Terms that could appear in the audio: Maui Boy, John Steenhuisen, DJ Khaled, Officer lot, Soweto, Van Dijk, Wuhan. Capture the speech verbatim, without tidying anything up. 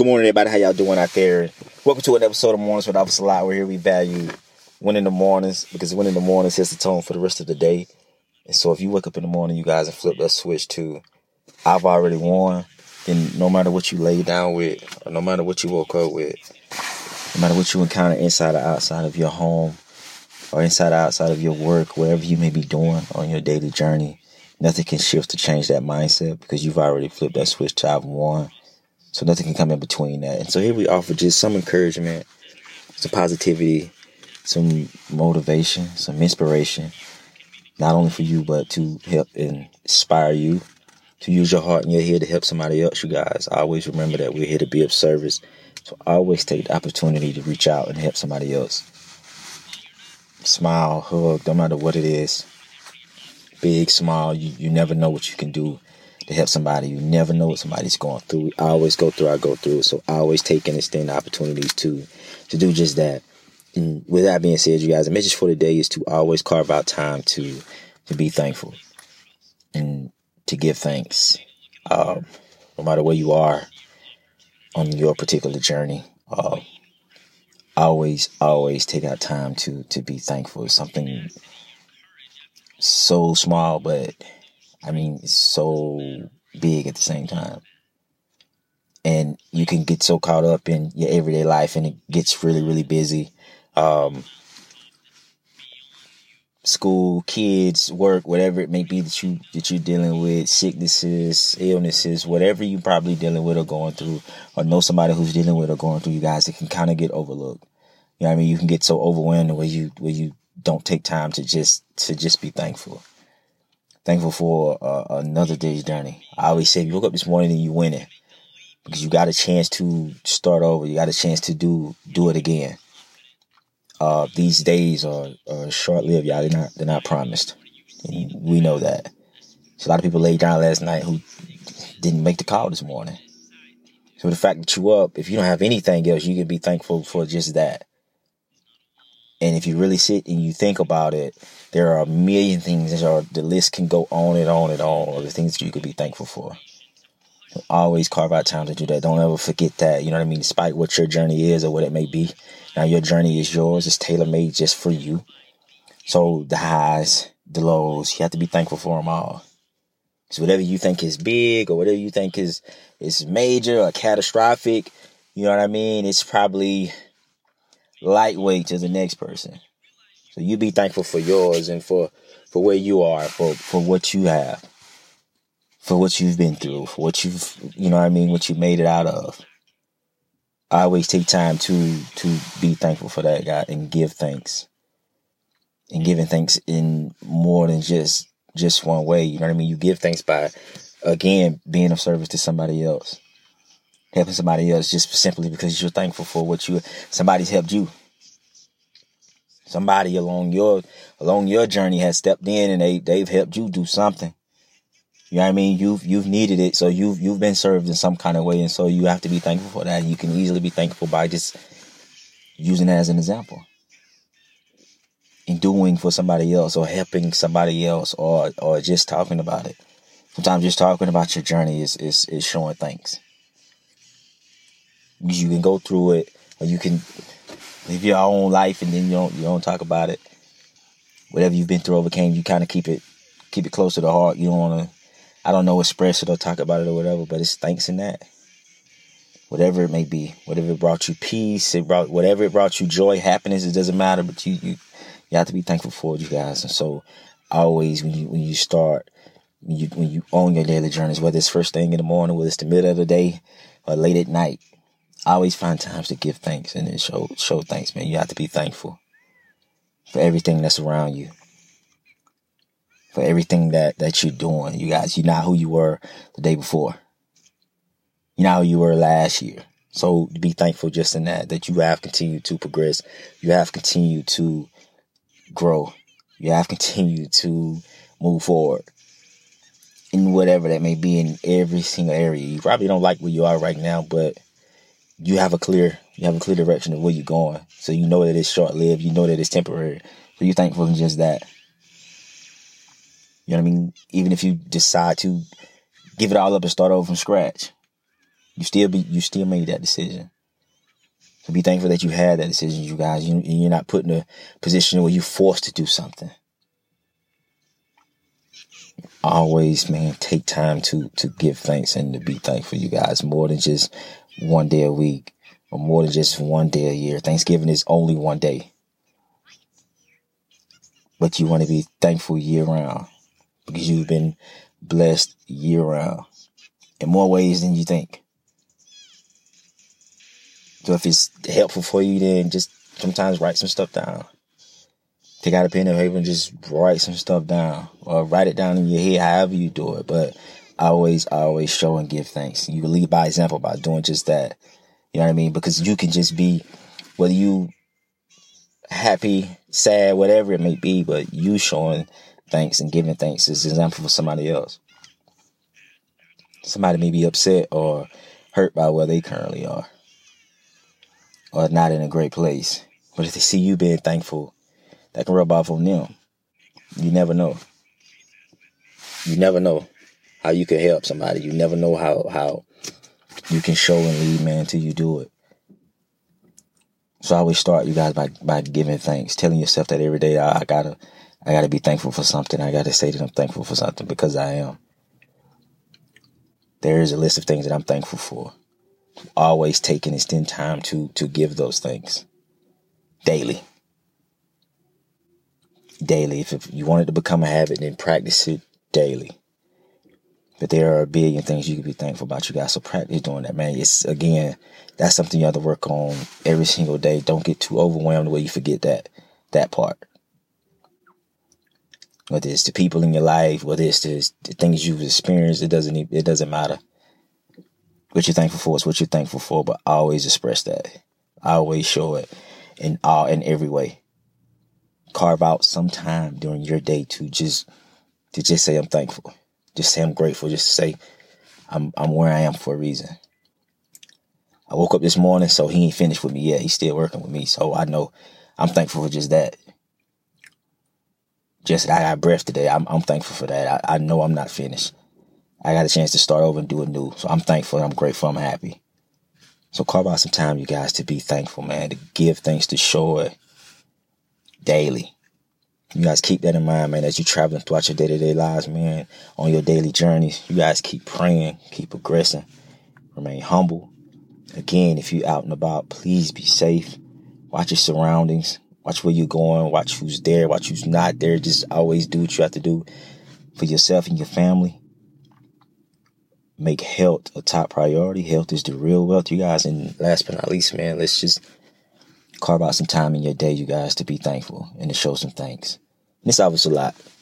Good morning, everybody. How y'all doing out there? Welcome to an episode of Mornings with Officer Lot. We're here. We value winning the mornings because winning the mornings sets the tone for the rest of the day. And so if you wake up in the morning, you guys, and flip that switch to I've already won, then no matter what you lay down with, or no matter what you woke up with, no matter what you encounter inside or outside of your home, or inside or outside of your work, wherever you may be doing on your daily journey, nothing can shift to change that mindset because you've already flipped that switch to I've won. So nothing can come in between that. And so here we offer just some encouragement, some positivity, some motivation, some inspiration, not only for you, but to help inspire you, to use your heart and your head to help somebody else, you guys. Always remember that we're here to be of service. So always take the opportunity to reach out and help somebody else. Smile, hug, no matter what it is. Big, small, you, you never know what you can do to help somebody. You never know what somebody's going through. We always go through, I go through. So I always take and extend opportunities to, to do just that. And with that being said, you guys, the message for today is to always carve out time to, to be thankful and to give thanks. Um, no matter where you are on your particular journey, uh, always, always take out time to, to be thankful. It's something so small, but I mean, it's so big at the same time. And you can get so caught up in your everyday life and it gets really, really busy. Um, school, kids, work, whatever it may be that, you, that you're dealing with, sicknesses, illnesses, whatever you're probably dealing with or going through, or know somebody who's dealing with or going through, you guys, it can kind of get overlooked. You know what I mean? You can get so overwhelmed where you, where you don't take time to just, to just be thankful. Thankful for uh, another day's journey. I always say, if you woke up this morning and you winning, because you got a chance to start over. You got a chance to do do it again. Uh, these days are, are short lived, y'all. They're not they're not promised. And we know that. There's a lot of people laid down last night who didn't make the call this morning. So the fact that you up, if you don't have anything else, you can be thankful for just that. And if you really sit and you think about it, there are a million things that are, the list can go on and on and on, or the things that you could be thankful for. So always carve out time to do that. Don't ever forget that. You know what I mean? Despite what your journey is or what it may be. Now your journey is yours. It's tailor-made just for you. So the highs, the lows, you have to be thankful for them all. Because whatever you think is big or whatever you think is, is major or catastrophic, you know what I mean? It's probably lightweight to the next person. So you be thankful for yours and for, for where you are, for, for what you have, for what you've been through, for what you've, you know what I mean, what you made it out of. I always take time to, to be thankful for that, God, and give thanks. And giving thanks in more than just, just one way. You know what I mean? You give thanks by, again, being of service to somebody else. Helping somebody else just simply because you're thankful for what you, somebody's helped you. Somebody along your, along your journey has stepped in and they, they've helped you do something. You know what I mean? You've, you've needed it. So you've, you've been served in some kind of way. And so you have to be thankful for that. And you can easily be thankful by just using that as an example and doing for somebody else or helping somebody else or, or just talking about it. Sometimes just talking about your journey is, is, is showing thanks. You can go through it, or you can live your own life, and then you don't you don't talk about it. Whatever you've been through, overcame, you kind of keep it keep it close to the heart. You don't want to, I don't know, express it or talk about it or whatever. But it's thanks in that, whatever it may be, whatever it brought you peace, it brought whatever it brought you joy, happiness. It doesn't matter, but you you, you have to be thankful for it, you guys. And so always when you when you start when you when you own your daily journeys, whether it's first thing in the morning, whether it's the middle of the day, or late at night. I always find times to give thanks and then show show thanks, man. You have to be thankful for everything that's around you, for everything that, that you're doing. You guys, you're not who you were the day before. You're not who you were last year. So be thankful just in that, that you have continued to progress. You have continued to grow. You have continued to move forward in whatever that may be in every single area. You probably don't like where you are right now, but You have a clear, you have a clear direction of where you're going. So you know that it's short-lived. You know that it's temporary. So you're thankful in just that. You know what I mean? Even if you decide to give it all up and start over from scratch, You still be you still made that decision. So be thankful that you had that decision, you guys. You, you're not put in a position where you're forced to do something. Always, man, take time to to give thanks and to be thankful, you guys. More than just one day a week or more than just one day a year. Thanksgiving is only one day. But you want to be thankful year round because you've been blessed year round in more ways than you think. So if it's helpful for you, then just sometimes write some stuff down. Take out a pen and paper and just write some stuff down, or write it down in your head, however you do it. But always, always show and give thanks. You lead by example by doing just that. You know what I mean? Because you can just be, whether you happy, sad, whatever it may be, but you showing thanks and giving thanks is an example for somebody else. Somebody may be upset or hurt by where they currently are, or not in a great place. But if they see you being thankful, that can rub off on them. You never know. You never know how you can help somebody. You never know how, how you can show and lead, man, until you do it. So I always start, you guys, by, by giving thanks, telling yourself that every day I, I gotta I gotta be thankful for something. I gotta say that I'm thankful for something, because I am. There is a list of things that I'm thankful for. Always take and extend time to to give those things daily. Daily. If, if you want it to become a habit, then practice it daily. But there are a billion things you can be thankful about, you guys. So practice doing that, man. It's, again, that's something you have to work on every single day. Don't get too overwhelmed where you forget that that part. Whether it's the people in your life, whether it's the, the things you've experienced, it doesn't it doesn't matter. What you're thankful for is what you're thankful for, but always express that. Always show it in all in every way. Carve out some time during your day to just to just say I'm thankful. Just say I'm grateful. Just say I'm I'm where I am for a reason. I woke up this morning, so he ain't finished with me yet. He's still working with me. So I know I'm thankful for just that. Just that I got breath today. I'm I'm thankful for that. I, I know I'm not finished. I got a chance to start over and do it new. So I'm thankful. I'm grateful. I'm happy. So carve out some time, you guys, to be thankful, man. To give thanks, to show it daily. You guys keep that in mind, man, as you're traveling throughout your day-to-day lives, man, on your daily journeys. You guys keep praying, keep progressing, remain humble. Again, if you're out and about, please be safe. Watch your surroundings. Watch where you're going. Watch who's there. Watch who's not there. Just always do what you have to do for yourself and your family. Make health a top priority. Health is the real wealth, you guys. And last but not least, man, let's just carve out some time in your day, you guys, to be thankful and to show some thanks. And it's obviously a lot.